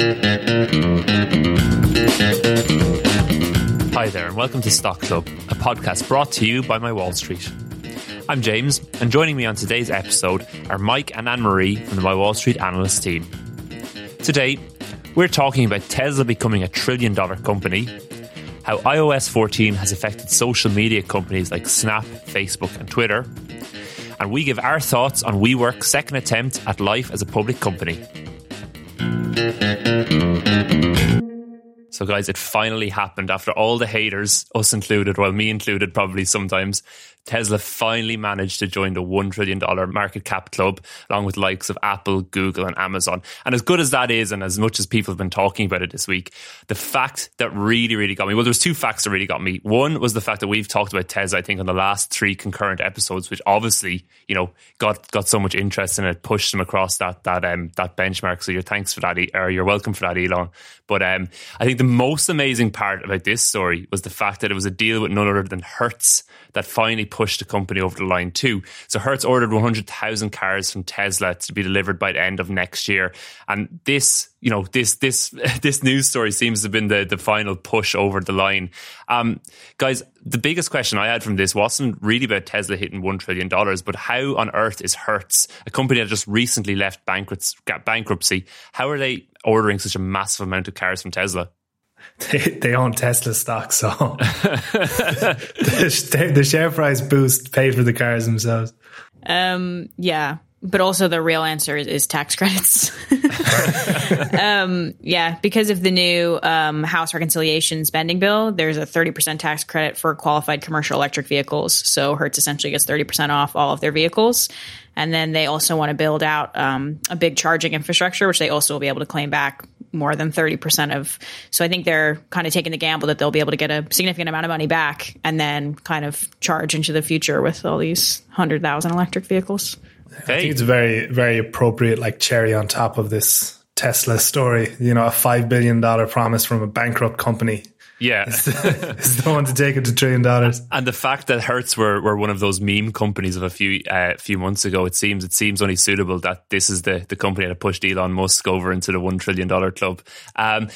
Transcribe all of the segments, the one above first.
Hi there, and welcome to Stock Club, a podcast brought to you by My Wall Street. I'm James, and joining me on today's episode are Mike and Anne-Marie from the My Wall Street analyst team. Today, we're talking about Tesla becoming a trillion-dollar company, how iOS 14 has affected social media companies like Snap, Facebook, and Twitter, and we give our thoughts on WeWork's second attempt at life as a public company. So guys, it finally happened. After all the haters, us included, well, me included probably sometimes, Tesla finally managed to join the $1 trillion market cap club, along with likes of Apple, Google and Amazon. And as good as that is, and as much as people have been talking about it this week, the fact that really got me, well, there was two facts that really got me. One was the fact that we've talked about Tesla, I think, on the last three concurrent episodes, which obviously, you know, got so much interest in it, pushed them across that benchmark. So thanks for that, or you're welcome for that, Elon. But I think the most amazing part about this story was the fact that it was a deal with none other than Hertz that finally pushed the company over the line too. So Hertz ordered 100,000 cars from Tesla to be delivered by the end of next year. And this, you know, this news story seems to have been the final push over the line. Guys, the biggest question I had from this wasn't really about Tesla hitting $1 trillion, but how on earth is Hertz, a company that just recently left bankruptcy, how are they ordering such a massive amount of cars from Tesla? They own Tesla stock, so the share price boost paid for the cars themselves. Yeah, but also the real answer is tax credits. Yeah, because of the new House reconciliation spending bill, there's a 30% tax credit for qualified commercial electric vehicles. So Hertz essentially gets 30% off all of their vehicles. And then they also want to build out a big charging infrastructure, which they also will be able to claim back more than 30% of. So I think they're kind of taking the gamble that they'll be able to get a significant amount of money back and then kind of charge into the future with all these 100,000 electric vehicles. Okay. I think it's very, very appropriate, like cherry on top of this Tesla story, you know, a $5 billion promise from a bankrupt company. Yeah. It's the one to take it to $1 trillion. And the fact that Hertz were one of those meme companies of a few months ago, it seems only suitable that this is the company that pushed Elon Musk over into the $1 trillion club.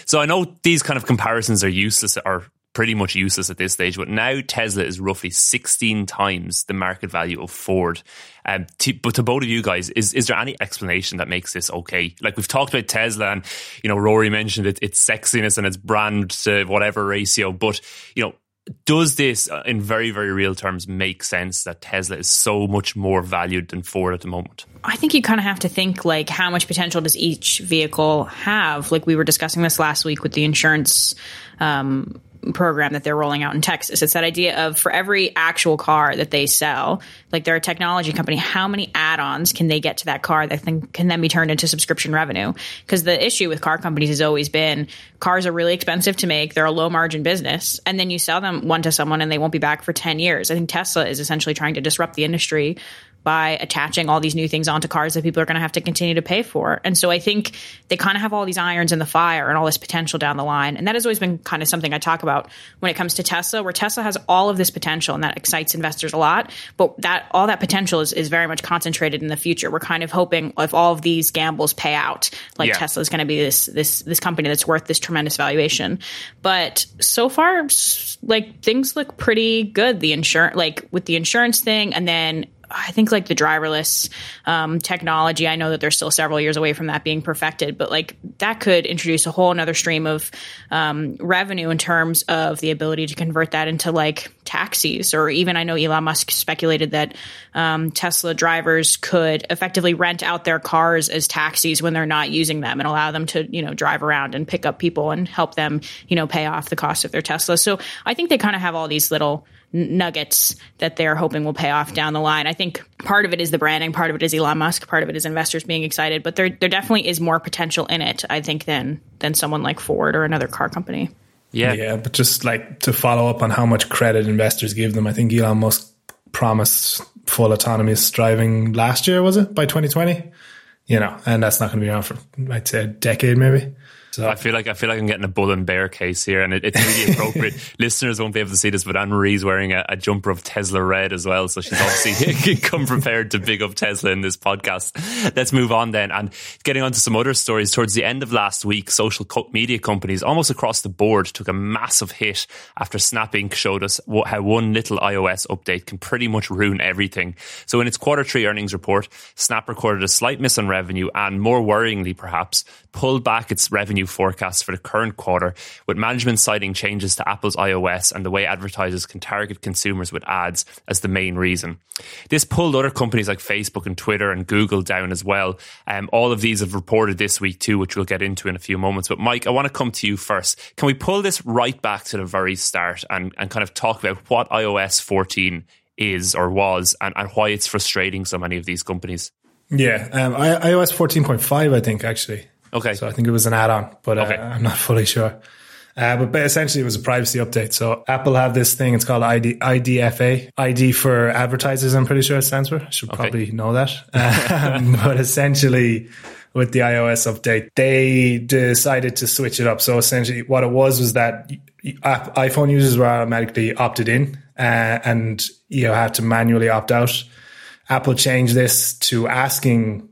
So I know these kind of comparisons are useless, or pretty much useless at this stage, but now Tesla is roughly 16 times the market value of Ford. But to both of you guys, is there any explanation that makes this okay? Like, we've talked about Tesla and, you know, Rory mentioned its sexiness and its brand to whatever ratio, but, you know, does this in very, very real terms make sense that Tesla is so much more valued than Ford at the moment? I think you kind of have to think, like, how much potential does each vehicle have? Like, we were discussing this last week with the insurance program that they're rolling out in Texas. It's that idea of, for every actual car that they sell, like, they're a technology company, how many add-ons can they get to that car that can then be turned into subscription revenue? Because the issue with car companies has always been cars are really expensive to make. They're a low margin business. And then you sell them one to someone and they won't be back for 10 years. I think Tesla is essentially trying to disrupt the industry by attaching all these new things onto cars that people are going to have to continue to pay for. And so I think they kind of have all these irons in the fire and all this potential down the line. And that has always been kind of something I talk about when it comes to Tesla, where Tesla has all of this potential and that excites investors a lot. But that all that potential is very much concentrated in the future. We're kind of hoping if all of these gambles pay out, like, yeah, Tesla is going to be this company that's worth this tremendous valuation. But so far, like, things look pretty good. With the insurance thing, and then I think, like, the driverless technology, I know that there's still several years away from that being perfected, but, like, that could introduce a whole nother stream of revenue in terms of the ability to convert that into, like, taxis, or even, I know Elon Musk speculated that Tesla drivers could effectively rent out their cars as taxis when they're not using them and allow them to, you know, drive around and pick up people and help them, you know, pay off the cost of their Tesla. So I think they kind of have all these little nuggets that they're hoping will pay off down the line. I think part of it is the branding, part of it is Elon Musk, part of it is investors being excited, but there definitely is more potential in it, I think, than someone like Ford or another car company. Yeah, but just like to follow up on how much credit investors give them, I think Elon Musk promised full autonomous driving last year, was it? By 2020? You know, and that's not going to be around for, I'd say, a decade maybe. So I feel like I'm getting a bull and bear case here, and it's really appropriate. Listeners won't be able to see this, but Anne-Marie's wearing a jumper of Tesla red as well, so she's obviously come prepared to big up Tesla in this podcast. Let's move on then, and getting on to some other stories. Towards the end of last week, social media companies almost across the board took a massive hit after Snap Inc. showed us how one little iOS update can pretty much ruin everything. So in its quarter three earnings report, Snap recorded a slight miss on revenue, and more worryingly perhaps, pulled back its revenue forecasts for the current quarter, with management citing changes to Apple's iOS and the way advertisers can target consumers with ads as the main reason. This pulled other companies like Facebook and Twitter and Google down as well. All of these have reported this week too, which we'll get into in a few moments. But Mike, I want to come to you first. Can we pull this right back to the very start and kind of talk about what iOS 14 is or was and why it's frustrating so many of these companies? Yeah, iOS 14.5, I think, actually. Okay. So I think it was an add-on, but okay. I'm not fully sure. But essentially, it was a privacy update. So Apple have this thing. It's called IDFA. ID for advertisers, I'm pretty sure it stands for. Probably know that. But essentially, with the iOS update, they decided to switch it up. So essentially, what it was that iPhone users were automatically opted in and you had to manually opt out. Apple changed this to asking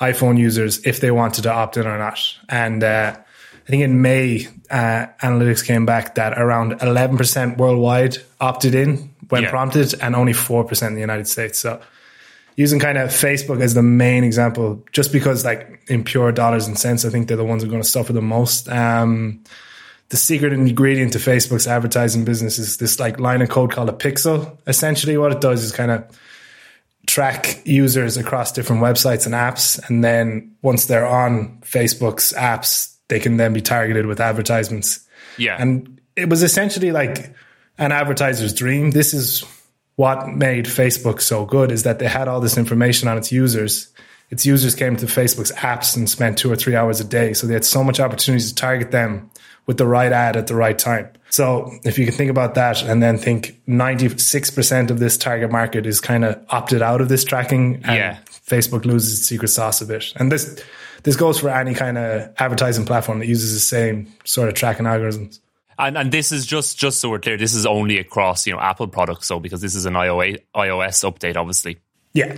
iPhone users if they wanted to opt in or not. And I think in May, analytics came back that around 11% worldwide opted in when prompted, and only 4% in the United States. So using kind of Facebook as the main example, just because like in pure dollars and cents, I think they're the ones who are going to suffer the most. The secret ingredient to Facebook's advertising business is this like line of code called a pixel. Essentially what it does is kind of track users across different websites and apps, and then once they're on Facebook's apps, they can then be targeted with advertisements. Yeah, and it was essentially like an advertiser's dream. This is what made Facebook so good, is that they had all this information on its users. Its users came to Facebook's apps and spent 2 or 3 hours a day, so they had so much opportunity to target them with the right ad at the right time. So if you can think about that and then think 96% of this target market is kind of opted out of this tracking, and Facebook loses its secret sauce a bit. And this goes for any kind of advertising platform that uses the same sort of tracking algorithms. And this is just so we're clear, this is only across, you know, Apple products, so because this is an iOS update, obviously. Yeah.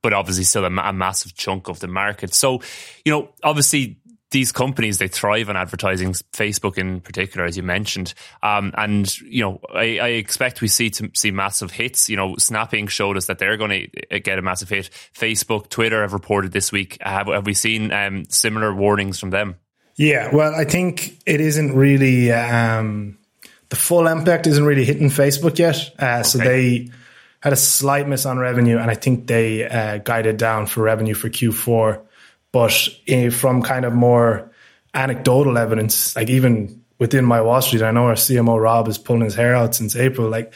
But obviously still a massive chunk of the market. So, you know, obviously these companies, they thrive on advertising, Facebook in particular, as you mentioned. And, you know, I expect we see massive hits. You know, Snap Inc. showed us that they're going to get a massive hit. Facebook, Twitter have reported this week. Have we seen similar warnings from them? Yeah, well, I think it isn't really, the full impact isn't really hitting Facebook yet. So they had a slight miss on revenue, and I think they guided down for revenue for Q4. But from kind of more anecdotal evidence, like even within My Wall Street, I know our CMO Rob is pulling his hair out since April. Like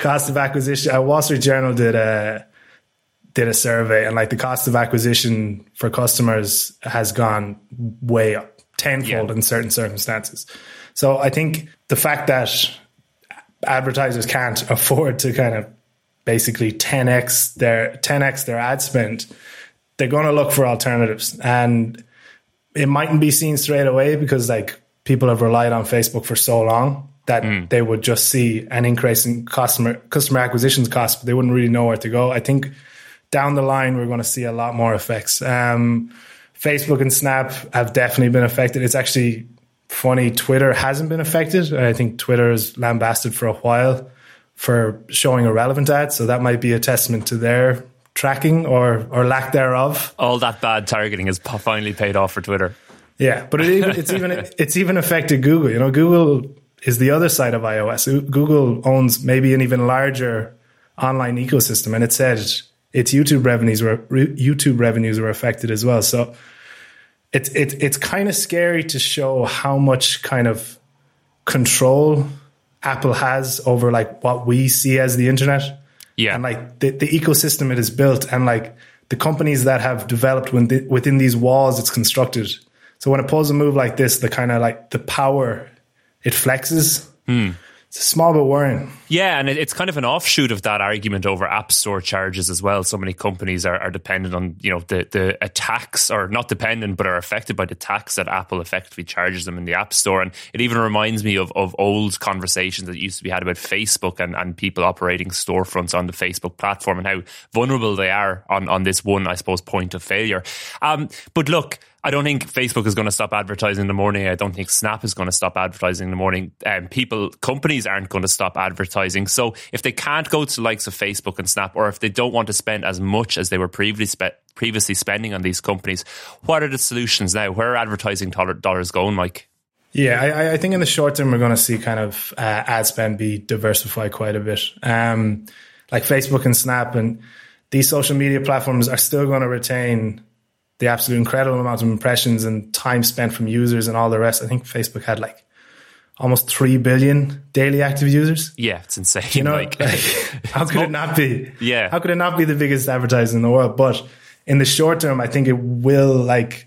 cost of acquisition, Wall Street Journal did a survey, and like the cost of acquisition for customers has gone way up, tenfold in certain circumstances. So I think the fact that advertisers can't afford to kind of basically 10x their ad spend, they're going to look for alternatives, and it mightn't be seen straight away because like people have relied on Facebook for so long that they would just see an increase in customer acquisitions costs, but they wouldn't really know where to go. I think down the line, we're going to see a lot more effects. Facebook and Snap have definitely been affected. It's actually funny. Twitter hasn't been affected. I think Twitter is lambasted for a while for showing irrelevant ads. So that might be a testament to their tracking or lack thereof. All that bad targeting has finally paid off for Twitter. Yeah, but it's even affected Google. You know, Google is the other side of iOS. Google owns maybe an even larger online ecosystem, and it said its YouTube revenues were affected as well. So it's kind of scary to show how much kind of control Apple has over like what we see as the internet. Yeah. And like the ecosystem it has built, and like the companies that have developed within these walls it's constructed. So when it pulls a move like this, the kind of like the power, it flexes. Mm. It's a small but worrying. Yeah, and it's kind of an offshoot of that argument over app store charges as well. So many companies are dependent on, you know, the tax, or not dependent, but are affected by the tax that Apple effectively charges them in the App Store. And it even reminds me of old conversations that used to be had about Facebook and people operating storefronts on the Facebook platform and how vulnerable they are on this one, I suppose, point of failure. But look, I don't think Facebook is going to stop advertising in the morning. I don't think Snap is going to stop advertising in the morning. Companies aren't going to stop advertising. So if they can't go to the likes of Facebook and Snap, or if they don't want to spend as much as they were previously spending on these companies, what are the solutions now? Where are advertising dollars going, Mike? Yeah, I think in the short term, we're going to see kind of ad spend be diversified quite a bit. Like Facebook and Snap and these social media platforms are still going to retain the absolute incredible amount of impressions and time spent from users and all the rest. I think Facebook had like almost 3 billion daily active users. Yeah, it's insane. You know, like how could it not be? Yeah. How could it not be the biggest advertiser in the world? But in the short term, I think it will, like,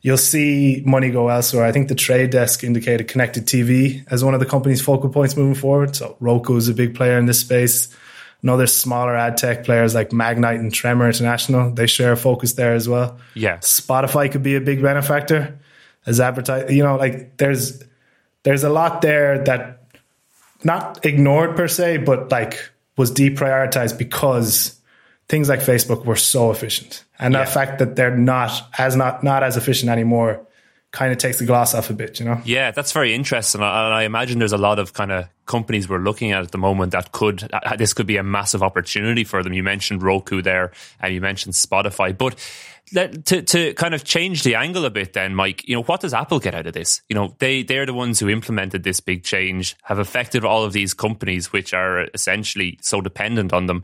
you'll see money go elsewhere. I think the Trade Desk indicated connected TV as one of the company's focal points moving forward. So Roku is a big player in this space. And other smaller ad tech players like Magnite and Tremor International, they share a focus there as well. Yeah. Spotify could be a big benefactor as advertising. You know, like there's a lot there that not ignored per se, but like was deprioritized because things like Facebook were so efficient. And the fact that they're not as efficient anymore kind of takes the gloss off a bit, you know? Yeah, that's very interesting. And I imagine there's a lot of kind of companies we're looking at the moment that this could be a massive opportunity for them. You mentioned Roku there, and you mentioned Spotify. But to kind of change the angle a bit then, Mike, you know, what does Apple get out of this? You know, they're the ones who implemented this big change, have affected all of these companies which are essentially so dependent on them.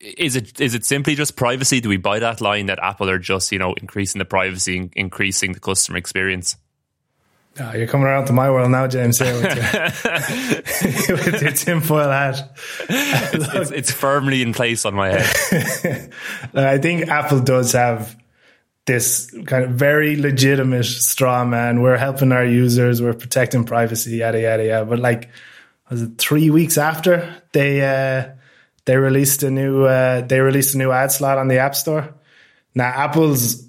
Is it simply just privacy? Do we buy that line that Apple are just, you know, increasing the privacy, increasing the customer experience? Oh, you're coming around to my world now, James, here with your, with your tinfoil hat. It's firmly in place on my head. I think Apple does have this kind of very legitimate straw man. We're helping our users, we're protecting privacy, yada, yada, yada. But like, was it 3 weeks after they released a new ad slot on the App Store. Now, Apple's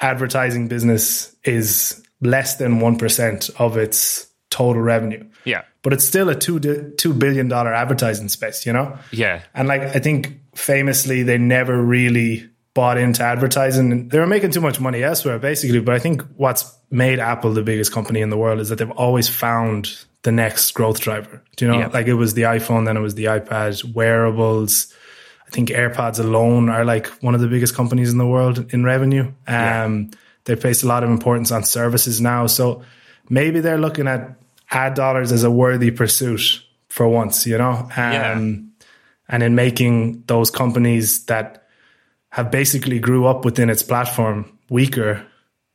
advertising business is less than 1% of its total revenue. Yeah, but it's still a $2 billion advertising space, you know. Yeah, and like I think famously they never really bought into advertising. They were making too much money elsewhere, basically. But I think what's made Apple the biggest company in the world is that they've always found the next growth driver. Do you know? Yeah. Like it was the iPhone, then it was the iPad, wearables. I think AirPods alone are like one of the biggest companies in the world in revenue. They place a lot of importance on services now. So maybe they're looking at ad dollars as a worthy pursuit for once, you know? And in making those companies that have basically grew up within its platform weaker,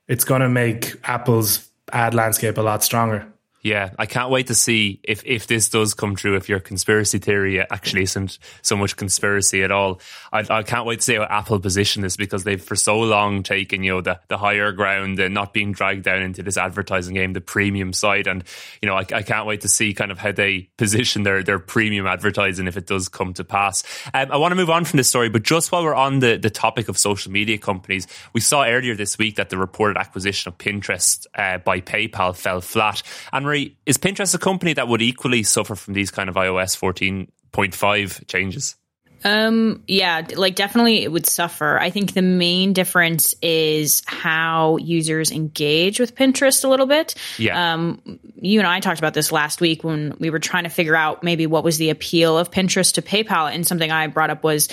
it's going to make Apple's ad landscape a lot stronger. Yeah, I can't wait to see if this does come true, if your conspiracy theory actually isn't so much conspiracy at all. I can't wait to see how Apple position this, because they've for so long taken, you know, the higher ground and not being dragged down into this advertising game, the premium side. And, you know, I can't wait to see kind of how they position their premium advertising if it does come to pass. I want to move on from this story, but just while we're on the topic of social media companies, we saw earlier this week that the reported acquisition of Pinterest by PayPal fell flat. And is Pinterest a company that would equally suffer from these kind of iOS 14.5 changes? Yeah, like definitely it would suffer. I think the main difference is how users engage with Pinterest a little bit. Yeah. You and I talked about this last week when we were trying to figure out maybe what was the appeal of Pinterest to PayPal. And something I brought up was,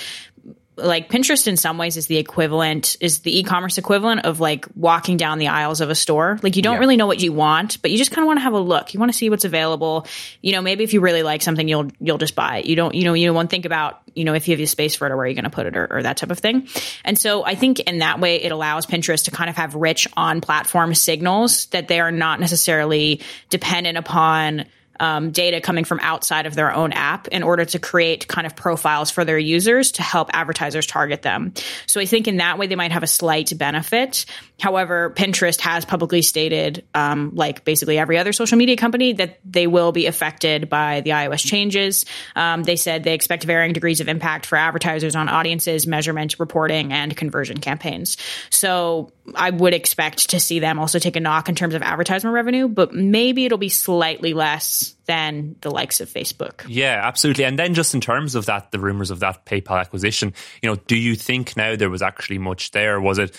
like, Pinterest in some ways is the e-commerce equivalent of like walking down the aisles of a store. Like, you don't really know what you want, but you just kind of want to have a look. You want to see what's available. You know, maybe if you really like something, you'll just buy it. You don't want to think about, you know, if you have your space for it or where you're going to put it or that type of thing. And so I think in that way, it allows Pinterest to kind of have rich on platform signals that they are not necessarily dependent upon data coming from outside of their own app in order to create kind of profiles for their users to help advertisers target them. So I think in that way, they might have a slight benefit. However, Pinterest has publicly stated, like basically every other social media company, that they will be affected by the iOS changes. They said they expect varying degrees of impact for advertisers on audiences, measurement, reporting, and conversion campaigns. So I would expect to see them also take a knock in terms of advertisement revenue, but maybe it'll be slightly less than the likes of Facebook. Yeah, absolutely. And then just in terms of that, the rumors of that PayPal acquisition, you know, do you think now there was actually much there? Was it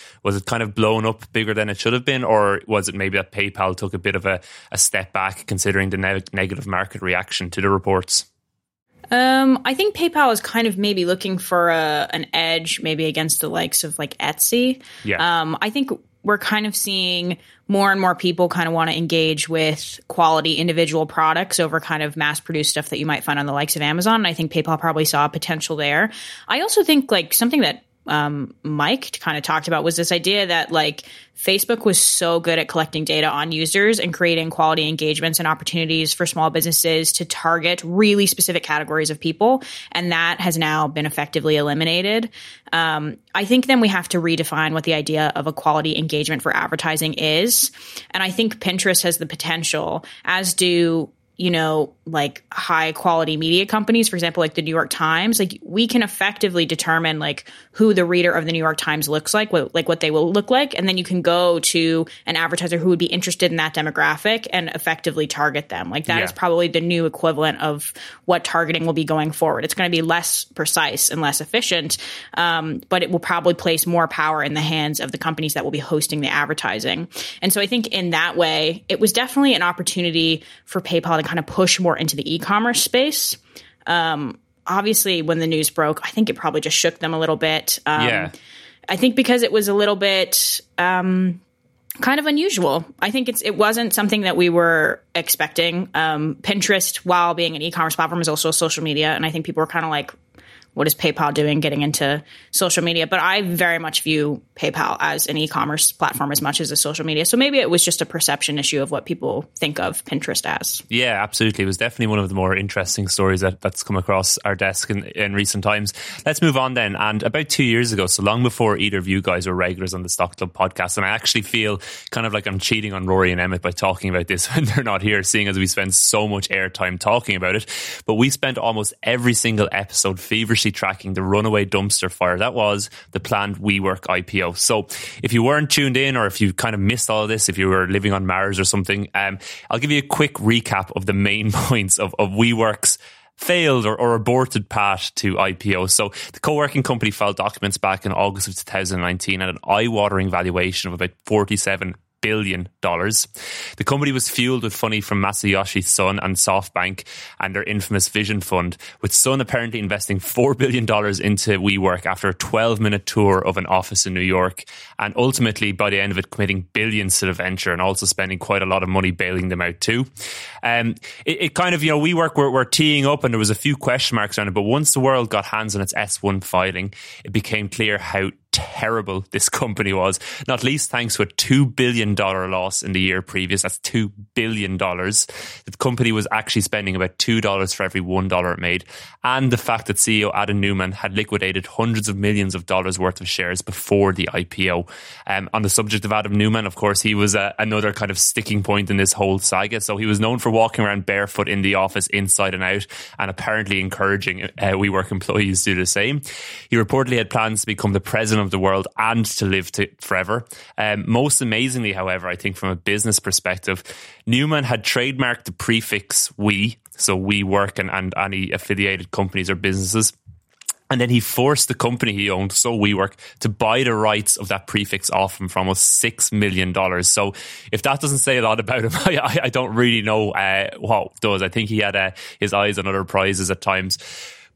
kind of blown up bigger than it should have been? Or was it maybe that PayPal took a bit of a step back considering the negative market reaction to the reports? I think PayPal is kind of maybe looking for an edge maybe against the likes of like Etsy. Yeah. I think we're kind of seeing more and more people kind of want to engage with quality individual products over kind of mass-produced stuff that you might find on the likes of Amazon. And I think PayPal probably saw potential there. I also think like something that Mike kind of talked about was this idea that like Facebook was so good at collecting data on users and creating quality engagements and opportunities for small businesses to target really specific categories of people. And that has now been effectively eliminated. I think then we have to redefine what the idea of a quality engagement for advertising is. And I think Pinterest has the potential, as do you know, like high quality media companies, for example, like the New York Times. Like we can effectively determine like who the reader of the New York Times looks like what they will look like. And then you can go to an advertiser who would be interested in that demographic and effectively target them. Like that is probably the new equivalent of what targeting will be going forward. It's going to be less precise and less efficient, but it will probably place more power in the hands of the companies that will be hosting the advertising. And so I think in that way, it was definitely an opportunity for PayPal to kind of push more into the e-commerce space. Obviously, when the news broke, I think it probably just shook them a little bit. I think because it was a little bit kind of unusual. I think it wasn't something that we were expecting. Pinterest, while being an e-commerce platform, is also social media. And I think people were kind of like, what is PayPal doing getting into social media? But I very much view PayPal as an e-commerce platform as much as a social media. So maybe it was just a perception issue of what people think of Pinterest as. Yeah, absolutely. It was definitely one of the more interesting stories that's come across our desk in recent times. Let's move on then. And about 2 years ago, so long before either of you guys were regulars on the Stock Club podcast, and I actually feel kind of like I'm cheating on Rory and Emmett by talking about this when they're not here, seeing as we spend so much airtime talking about it. But we spent almost every single episode feverishly tracking the runaway dumpster fire that was the planned WeWork IPO. So if you weren't tuned in, or if you kind of missed all of this, if you were living on Mars or something, I'll give you a quick recap of the main points of WeWork's failed or aborted path to IPO. So the co-working company filed documents back in August of 2019 at an eye-watering valuation of about $47 billion. The company was fueled with money from Masayoshi Son and SoftBank and their infamous Vision Fund, with Son apparently investing $4 billion into WeWork after a 12-minute tour of an office in New York, and ultimately by the end of it committing billions to the venture and also spending quite a lot of money bailing them out too. It kind of, you know, WeWork were teeing up and there was a few question marks around it, but once the world got hands on its S1 filing, it became clear how terrible this company was, not least thanks to a $2 billion loss in the year previous. That's $2 billion. The company was actually spending about $2 for every $1 it made. And the fact that CEO Adam Neumann had liquidated hundreds of millions of dollars worth of shares before the IPO. On the subject of Adam Neumann, of course, he was another kind of sticking point in this whole saga. So he was known for walking around barefoot in the office inside and out and apparently encouraging WeWork employees to do the same. He reportedly had plans to become the president of the world and to live forever. Most amazingly, however, I think from a business perspective, Neumann had trademarked the prefix "we," so WeWork and any affiliated companies or businesses. And then he forced the company he owned, so WeWork, to buy the rights of that prefix off him for almost $6 million. So if that doesn't say a lot about him, I don't really know what does. I think he had his eyes on other prizes at times.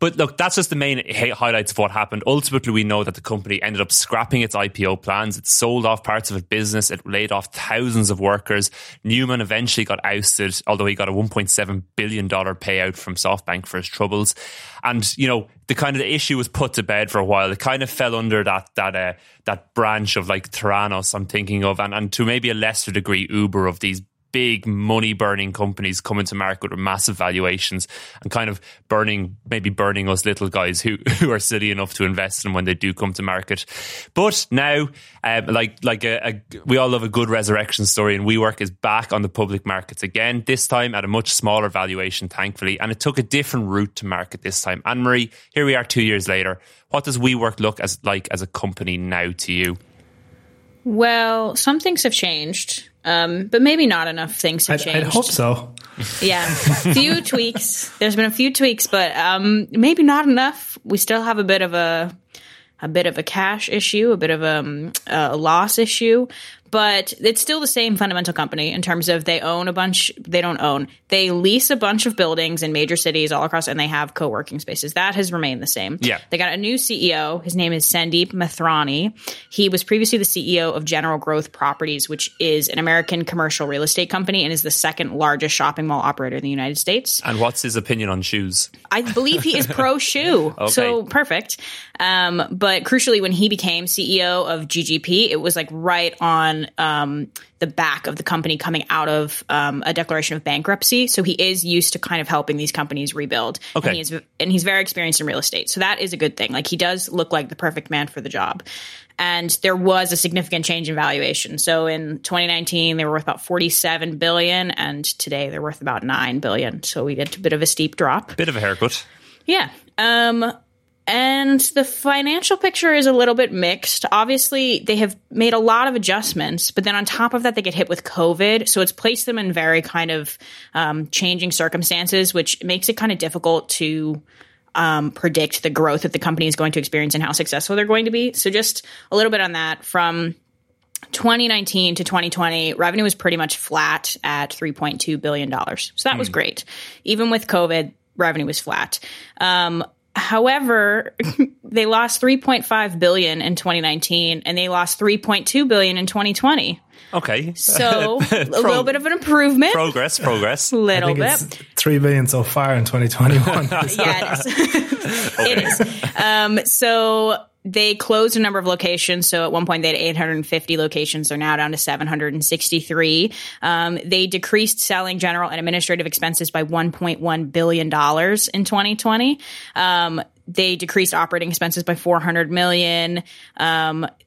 But look, that's just the main highlights of what happened. Ultimately, we know that the company ended up scrapping its IPO plans. It sold off parts of its business. It laid off thousands of workers. Neumann eventually got ousted, although he got a $1.7 billion payout from SoftBank for his troubles. And, you know, the kind of the issue was put to bed for a while. It kind of fell under that branch of like Theranos I'm thinking of, and to maybe a lesser degree Uber of these big money-burning companies coming to market with massive valuations and kind of burning us little guys who are silly enough to invest in when they do come to market. But now, we all love a good resurrection story, and WeWork is back on the public markets again, this time at a much smaller valuation, thankfully, and it took a different route to market this time. Anne-Marie, here we are 2 years later. What does WeWork look like as a company now to you? Well, some things have changed, but maybe not enough things have changed. I'd hope so. Yeah, few tweaks. There's been a few tweaks, but maybe not enough. We still have a bit of a cash issue, a bit of a loss issue, but it's still the same fundamental company in terms of they lease a bunch of buildings in major cities all across, and they have co-working spaces. That has remained the same. Yeah. They got a new CEO. His name is Sandeep Mathrani. He was previously the CEO of General Growth Properties, which is an American commercial real estate company and is the second largest shopping mall operator in the United States. And what's his opinion on shoes? I believe he is pro-shoe. Okay. So perfect. But crucially, when he became CEO of GGP, it was like right on the back of the company coming out of a declaration of bankruptcy. So he is used to kind of helping these companies rebuild. Okay. And he's very experienced in real estate. So that is a good thing. Like, he does look like the perfect man for the job. And there was a significant change in valuation. So in 2019, they were worth about $47 billion. And today they're worth about $9 billion. So we get a bit of a steep drop. Bit of a haircut. Yeah. And the financial picture is a little bit mixed. Obviously, they have made a lot of adjustments, but then on top of that, they get hit with COVID. So it's placed them in very kind of changing circumstances, which makes it kind of difficult to predict the growth that the company is going to experience and how successful they're going to be. So just a little bit on that. From 2019 to 2020, revenue was pretty much flat at $3.2 billion. So that was great. Even with COVID, revenue was flat. However, they lost $3.5 billion in 2019, and they lost $3.2 billion in 2020ty. Okay. So a little bit of an improvement. Progress. A little bit. It's 3 billion so far in 2021. Yeah, it is. Okay. It is. So they closed a number of locations. So at one point they had 850 locations. They're now down to 763. They decreased selling, general, and administrative expenses by $1.1 billion in 2020. They decreased operating expenses by $400 million.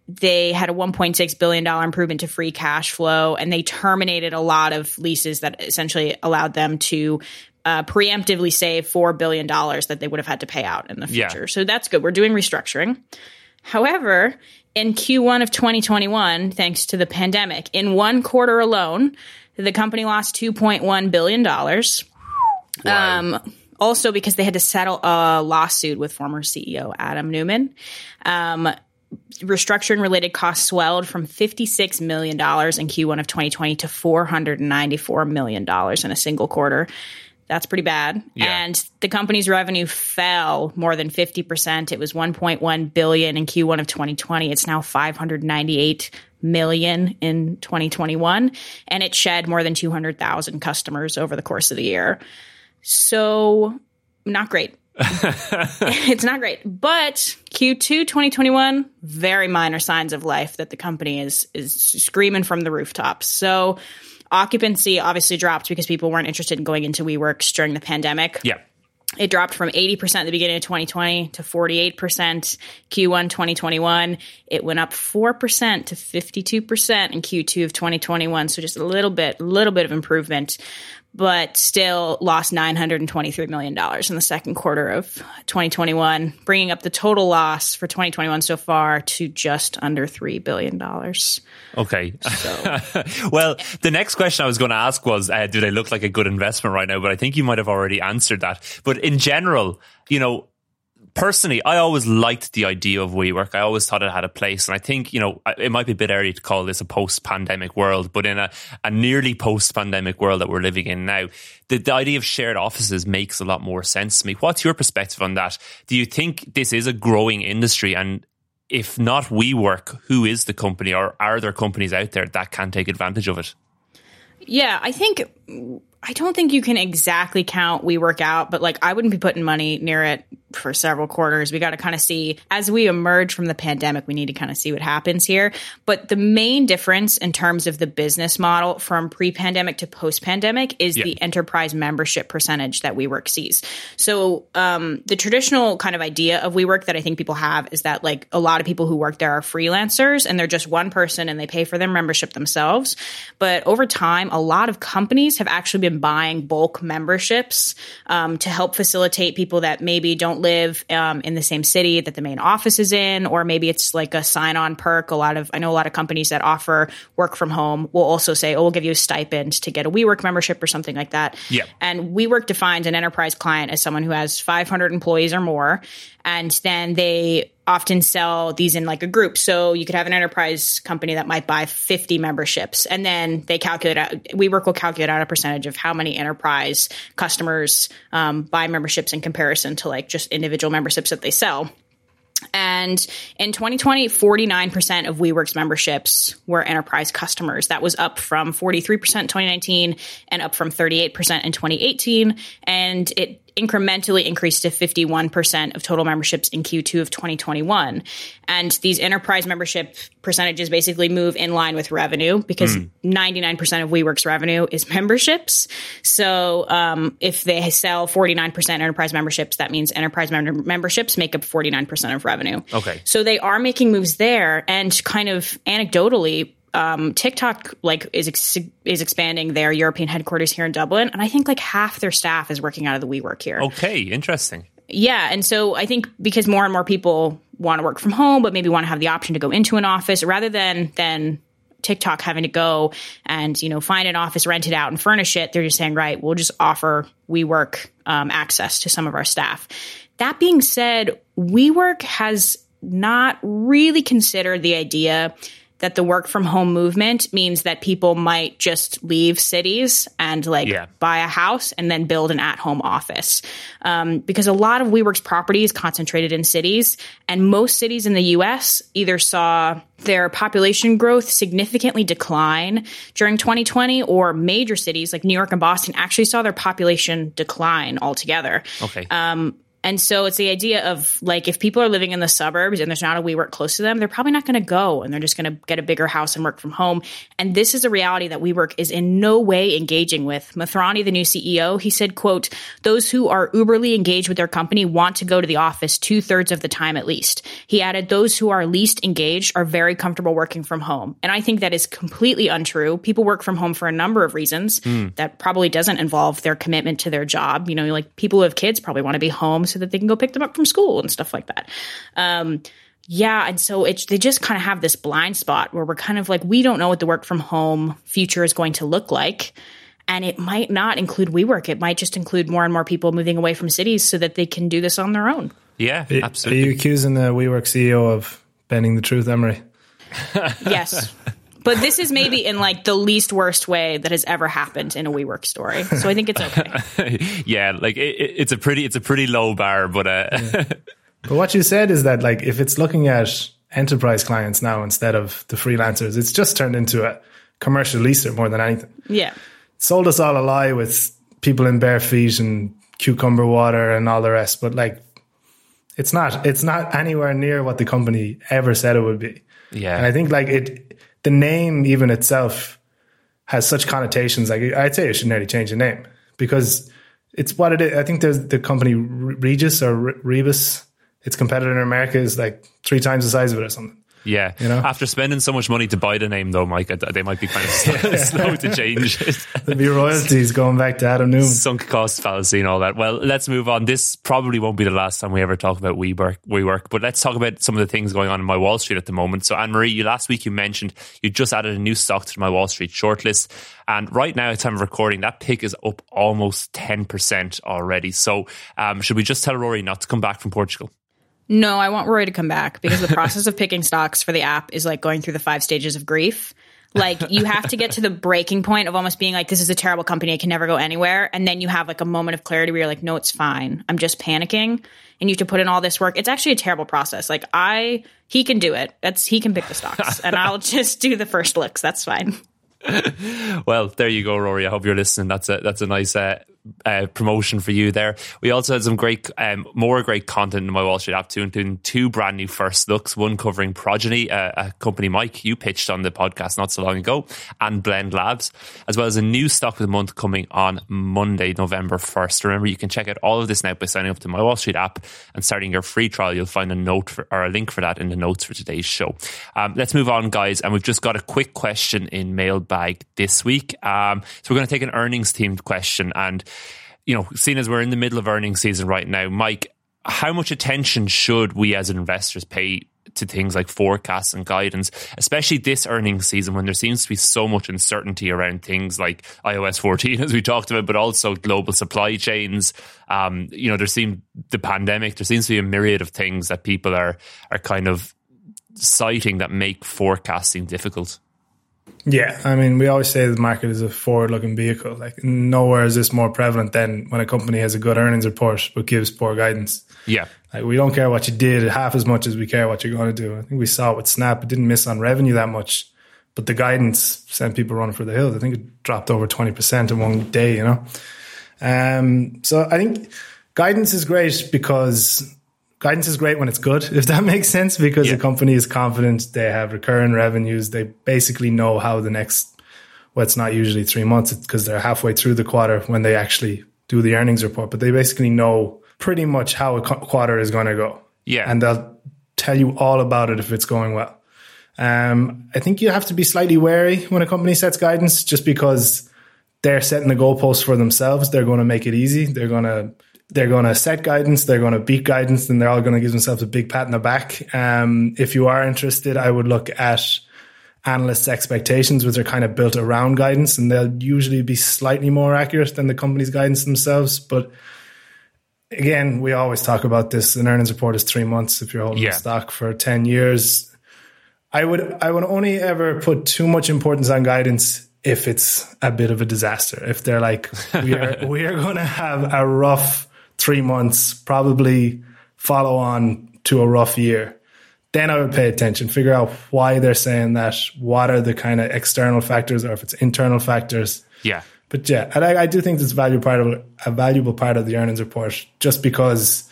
They had a $1.6 billion improvement to free cash flow, and they terminated a lot of leases that essentially allowed them to preemptively save $4 billion that they would have had to pay out in the future. Yeah. So that's good. We're doing restructuring. However, in Q1 of 2021, thanks to the pandemic, in one quarter alone, the company lost $2.1 billion. Wow. Also because they had to settle a lawsuit with former CEO Adam Neumann. Restructuring-related costs swelled from $56 million in Q1 of 2020 to $494 million in a single quarter. That's pretty bad. Yeah. And the company's revenue fell more than 50%. It was $1.1 billion in Q1 of 2020. It's now $598 million in 2021. And it shed more than 200,000 customers over the course of the year. So not great. It's not great. But Q2 2021, very minor signs of life that the company is screaming from the rooftops. So occupancy obviously dropped because people weren't interested in going into WeWorks during the pandemic. Yeah. It dropped from 80% at the beginning of 2020 to 48% Q1 2021. It went up 4% to 52% in Q2 of 2021. So just a little bit of improvement, but still lost $923 million in the second quarter of 2021, bringing up the total loss for 2021 so far to just under $3 billion. Okay. So. Well, the next question I was going to ask was, do they look like a good investment right now? But I think you might have already answered that. But in general, you know, personally, I always liked the idea of WeWork. I always thought it had a place. And I think, you know, it might be a bit early to call this a post-pandemic world, but in a nearly post-pandemic world that we're living in now, the idea of shared offices makes a lot more sense to me. What's your perspective on that? Do you think this is a growing industry? And if not WeWork, who is the company, or are there companies out there that can take advantage of it? Yeah, I think I don't think you can exactly count WeWork out, but like I wouldn't be putting money near it for several quarters. We got to kind of see as we emerge from the pandemic, we need to kind of see what happens here. But the main difference in terms of the business model from pre-pandemic to post-pandemic is the enterprise membership percentage that WeWork sees. So the traditional kind of idea of WeWork that I think people have is that like a lot of people who work there are freelancers and they're just one person and they pay for their membership themselves. But over time, a lot of companies have actually been buying bulk memberships to help facilitate people that maybe don't live in the same city that the main office is in, or maybe it's like a sign-on perk. I know a lot of companies that offer work from home will also say, oh, we'll give you a stipend to get a WeWork membership or something like that. Yeah. And WeWork defines an enterprise client as someone who has 500 employees or more. And then they often sell these in like a group. So you could have an enterprise company that might buy 50 memberships. And then they calculate out, WeWork will calculate out a percentage of how many enterprise customers buy memberships in comparison to like just individual memberships that they sell. And in 2020, 49% of WeWork's memberships were enterprise customers. That was up from 43% in 2019 and up from 38% in 2018. And it incrementally increased to 51% of total memberships in Q2 of 2021. And these enterprise membership percentages basically move in line with revenue because 99% of WeWork's revenue is memberships. So if they sell 49% enterprise memberships, that means enterprise memberships make up 49% of revenue. Okay. So they are making moves there, and kind of anecdotally, TikTok like is expanding their European headquarters here in Dublin, and I think like half their staff is working out of the WeWork here. Okay, interesting. Yeah, and so I think because more and more people want to work from home, but maybe want to have the option to go into an office rather than TikTok having to go and, you know, find an office, rent it out, and furnish it. They're just saying, right, we'll just offer WeWork access to some of our staff. That being said, WeWork has not really considered the idea that the work from home movement means that people might just leave cities and like buy a house and then build an at home office. Because a lot of WeWork's property is concentrated in cities, and most cities in the US either saw their population growth significantly decline during 2020, or major cities like New York and Boston actually saw their population decline altogether. Okay. And so it's the idea of like if people are living in the suburbs and there's not a WeWork close to them, they're probably not going to go, and they're just going to get a bigger house and work from home. And this is a reality that WeWork is in no way engaging with. Mathrani, the new CEO, he said, quote, "Those who are uberly engaged with their company want to go to the office 2/3 of the time at least." He added, "Those who are least engaged are very comfortable working from home." And I think that is completely untrue. People work from home for a number of reasons. That probably doesn't involve their commitment to their job. You know, like people who have kids probably want to be home so that they can go pick them up from school and stuff like that. And so they just kind of have this blind spot where we're kind of like, we don't know what the work from home future is going to look like. And it might not include WeWork. It might just include more and more people moving away from cities so that they can do this on their own. Yeah, absolutely. Are you accusing the WeWork CEO of bending the truth, Emery? Yes. But this is maybe in like the least worst way that has ever happened in a WeWork story. So I think it's okay. Like it's a pretty low bar, but But what you said is that like if it's looking at enterprise clients now instead of the freelancers, it's just turned into a commercial leaser more than anything. Yeah. Sold us all a lie with people in bare feet and cucumber water and all the rest, but like it's not anywhere near what the company ever said it would be. Yeah. And I think like the name even itself has such connotations. Like I'd say it should nearly change the name because it's what it is. I think there's the company Regis or Rebus, its competitor in America is like 3 times the size of it or something. Yeah. You know? After spending so much money to buy the name though, Mike, they might be kind of slow to change it. There'll be royalties going back to Adam Neumann. Sunk cost fallacy and all that. Well, let's move on. This probably won't be the last time we ever talk about WeWork, but let's talk about some of the things going on in My Wall Street at the moment. So Anne-Marie, last week you mentioned you just added a new stock to the My Wall Street shortlist. And right now at the time of recording, that pick is up almost 10% already. So should we just tell Rory not to come back from Portugal? No, I want Rory to come back because the process of picking stocks for the app is like going through the 5 stages of grief. Like you have to get to the breaking point of almost being like, this is a terrible company. I can never go anywhere. And then you have like a moment of clarity where you're like, no, it's fine. I'm just panicking. And you have to put in all this work. It's actually a terrible process. Like he can do it. He can pick the stocks and I'll just do the first looks. That's fine. Well, there you go, Rory. I hope you're listening. That's a nice promotion for you there. We also had some great, more great content in My Wall Street app too, including two brand new first looks, one covering Progeny, a company, Mike, you pitched on the podcast not so long ago, and Blend Labs, as well as a new Stock of the Month coming on Monday, November 1st. Remember, you can check out all of this now by signing up to My Wall Street app and starting your free trial. You'll find a link for that in the notes for today's show. Let's move on, guys. And we've just got a quick question in mailbag this week. So we're going to take an earnings themed question, and you know, seeing as we're in the middle of earnings season right now, Mike, how much attention should we as investors pay to things like forecasts and guidance, especially this earnings season when there seems to be so much uncertainty around things like iOS 14, as we talked about, but also global supply chains. You know, the pandemic, there seems to be a myriad of things that people are kind of citing that make forecasting difficult. Yeah, I mean, we always say the market is a forward-looking vehicle. Like, nowhere is this more prevalent than when a company has a good earnings report but gives poor guidance. Yeah. Like, we don't care what you did half as much as we care what you're going to do. I think we saw it with Snap. It didn't miss on revenue that much, but the guidance sent people running for the hills. I think it dropped over 20% in one day, you know. So I think guidance is great because... Guidance is great when it's good, if that makes sense, because the company is confident, they have recurring revenues, they basically know how the next, well, it's not usually 3 months because they're halfway through the quarter when they actually do the earnings report, but they basically know pretty much how a quarter is going to go. Yeah. And they'll tell you all about it if it's going well. I think you have to be slightly wary when a company sets guidance just because they're setting the goalposts for themselves. They're going to make it easy. They're going to set guidance, they're going to beat guidance, and they're all going to give themselves a big pat in the back. If you are interested, I would look at analysts' expectations, which are kind of built around guidance, and they'll usually be slightly more accurate than the company's guidance themselves. But again, we always talk about this. An earnings report is 3 months if you're holding the stock for 10 years. I would only ever put too much importance on guidance if it's a bit of a disaster. If they're like, we are going to have a rough 3 months, probably follow on to a rough year, then I would pay attention, figure out why they're saying that, what are the kind of external factors or if it's internal factors. Yeah. But yeah, I do think it's a valuable part of the earnings report just because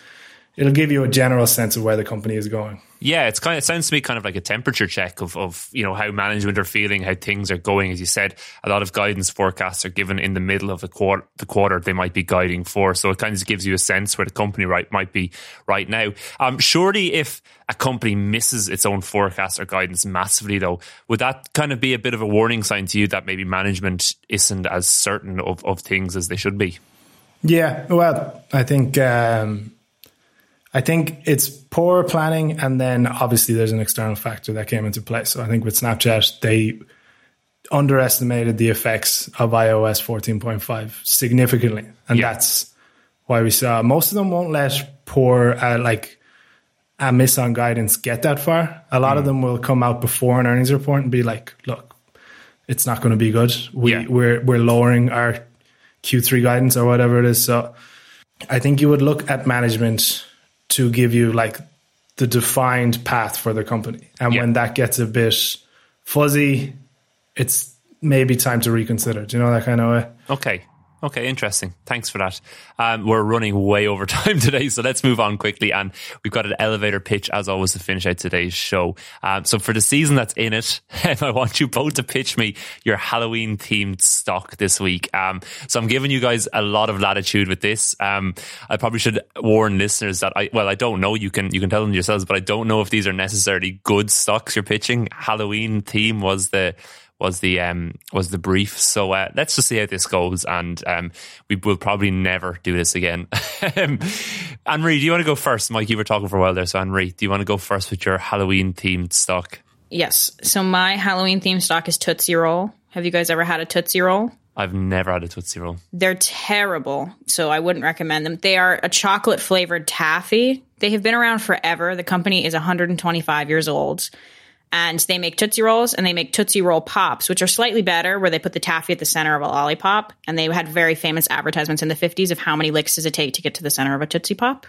it'll give you a general sense of where the company is going. Yeah, it sounds to me kind of like a temperature check of you know, how management are feeling, how things are going. As you said, a lot of guidance forecasts are given in the middle of the quarter they might be guiding for. So it kind of gives you a sense where the company might be right now. Surely if a company misses its own forecast or guidance massively though, would that kind of be a bit of a warning sign to you that maybe management isn't as certain of things as they should be? Yeah, well, I think it's poor planning, and then obviously there's an external factor that came into play. So I think with Snapchat, they underestimated the effects of iOS 14.5 significantly. And that's why we saw most of them won't let poor, like a miss on guidance get that far. A lot of them will come out before an earnings report and be like, look, it's not going to be good. We're lowering our Q3 guidance or whatever it is. So I think you would look at management to give you like the defined path for the company. And when that gets a bit fuzzy, it's maybe time to reconsider. Do you know that kind of way? Okay, interesting. Thanks for that. We're running way over time today, so let's move on quickly. And we've got an elevator pitch, as always, to finish out today's show. So for the season that's in it, I want you both to pitch me your Halloween-themed stock this week. So I'm giving you guys a lot of latitude with this. I probably should warn listeners that, I don't know. You can tell them yourselves, but I don't know if these are necessarily good stocks you're pitching. Halloween theme was the brief. So let's just see how this goes, and we will probably never do this again. Anne-Marie, do you want to go first? Mike, you were talking for a while there, so Anne-Marie, do you want to go first with your Halloween-themed stock? Yes. So my Halloween-themed stock is Tootsie Roll. Have you guys ever had a Tootsie Roll? I've never had a Tootsie Roll. They're terrible, so I wouldn't recommend them. They are a chocolate-flavored taffy. They have been around forever. The company is 125 years old. And they make Tootsie Rolls, and they make Tootsie Roll Pops, which are slightly better, where they put the taffy at the center of a lollipop. And they had very famous advertisements in the 50s of how many licks does it take to get to the center of a Tootsie Pop.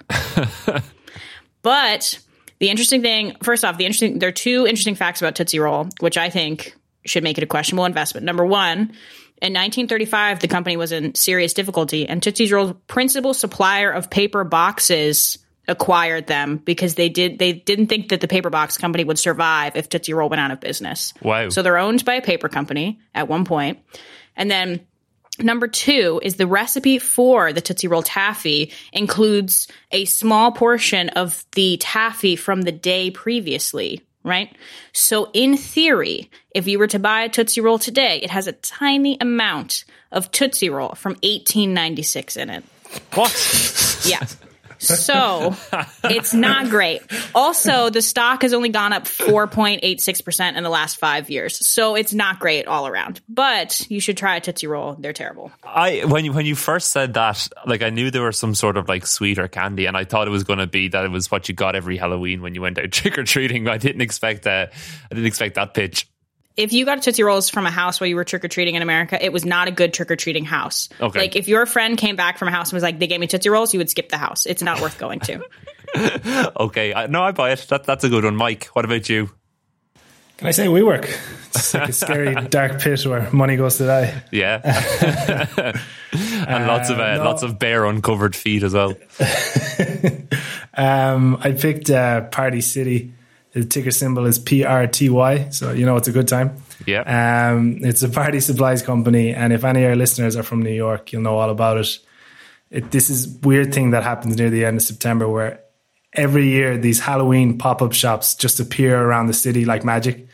But the interesting thing, first off, there are two interesting facts about Tootsie Roll, which I think should make it a questionable investment. Number one, in 1935, the company was in serious difficulty, and Tootsie Roll's principal supplier of paper boxes acquired them because they didn't think that the paper box company would survive if Tootsie Roll went out of business. Wow. So they're owned by a paper company at one point. And then number two is the recipe for the Tootsie Roll taffy includes a small portion of the taffy from the day previously, right? So in theory, if you were to buy a Tootsie Roll today, it has a tiny amount of Tootsie Roll from 1896 in it. What? Yeah. So it's not great. Also, the stock has only gone up 4.86% in the last 5 years. So it's not great all around. But you should try a Tootsie Roll. They're terrible. When you first said that, like, I knew there was some sort of like sweet or candy, and I thought it was going to be that it was what you got every Halloween when you went out trick or treating. I didn't expect that pitch. If you got Tootsie Rolls from a house while you were trick-or-treating in America, it was not a good trick-or-treating house. Okay. Like, if your friend came back from a house and was like, they gave me Tootsie Rolls, you would skip the house. It's not worth going to. Okay. No, I buy it. That's a good one. Mike, what about you? Can I say WeWork? It's like a scary dark pit where money goes to die. Yeah. And lots of bare uncovered feet as well. I picked Party City. The ticker symbol is PRTY, so you know it's a good time. Yeah. It's a party supplies company, and if any of our listeners are from New York, you'll know all about it. This is weird thing that happens near the end of September where every year these Halloween pop-up shops just appear around the city like magic.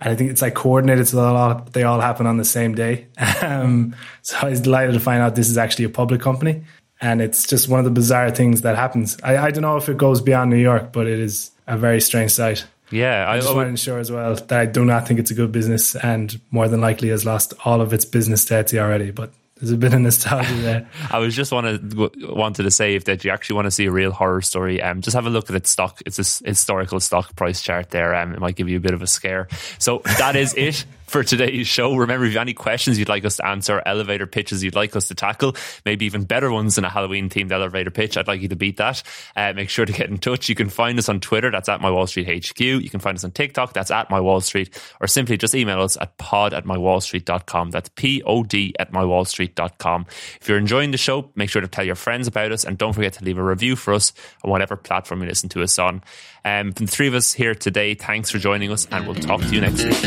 And I think it's like coordinated, so they all happen on the same day. So I was delighted to find out this is actually a public company, and it's just one of the bizarre things that happens. I don't know if it goes beyond New York, but it is a very strange site. Yeah. I just want to ensure as well that I do not think it's a good business, and more than likely has lost all of its business to Etsy already, but there's a bit of nostalgia there. I was just wanted to say that you actually want to see a real horror story, just have a look at its stock. It's a historical stock price chart there. It might give you a bit of a scare. So that is it for today's show. Remember, if you have any questions you'd like us to answer, elevator pitches you'd like us to tackle, maybe even better ones than a Halloween-themed elevator pitch, I'd like you to beat that. Make sure to get in touch. You can find us on Twitter. That's at My Wall Street HQ. You can find us on TikTok. That's at My Wall Street. Or simply just email us at pod@mywallstreet.com. That's pod@mywallstreet.com. If you're enjoying the show, make sure to tell your friends about us, and don't forget to leave a review for us on whatever platform you listen to us on. From the three of us here today, thanks for joining us, and we'll talk to you next week.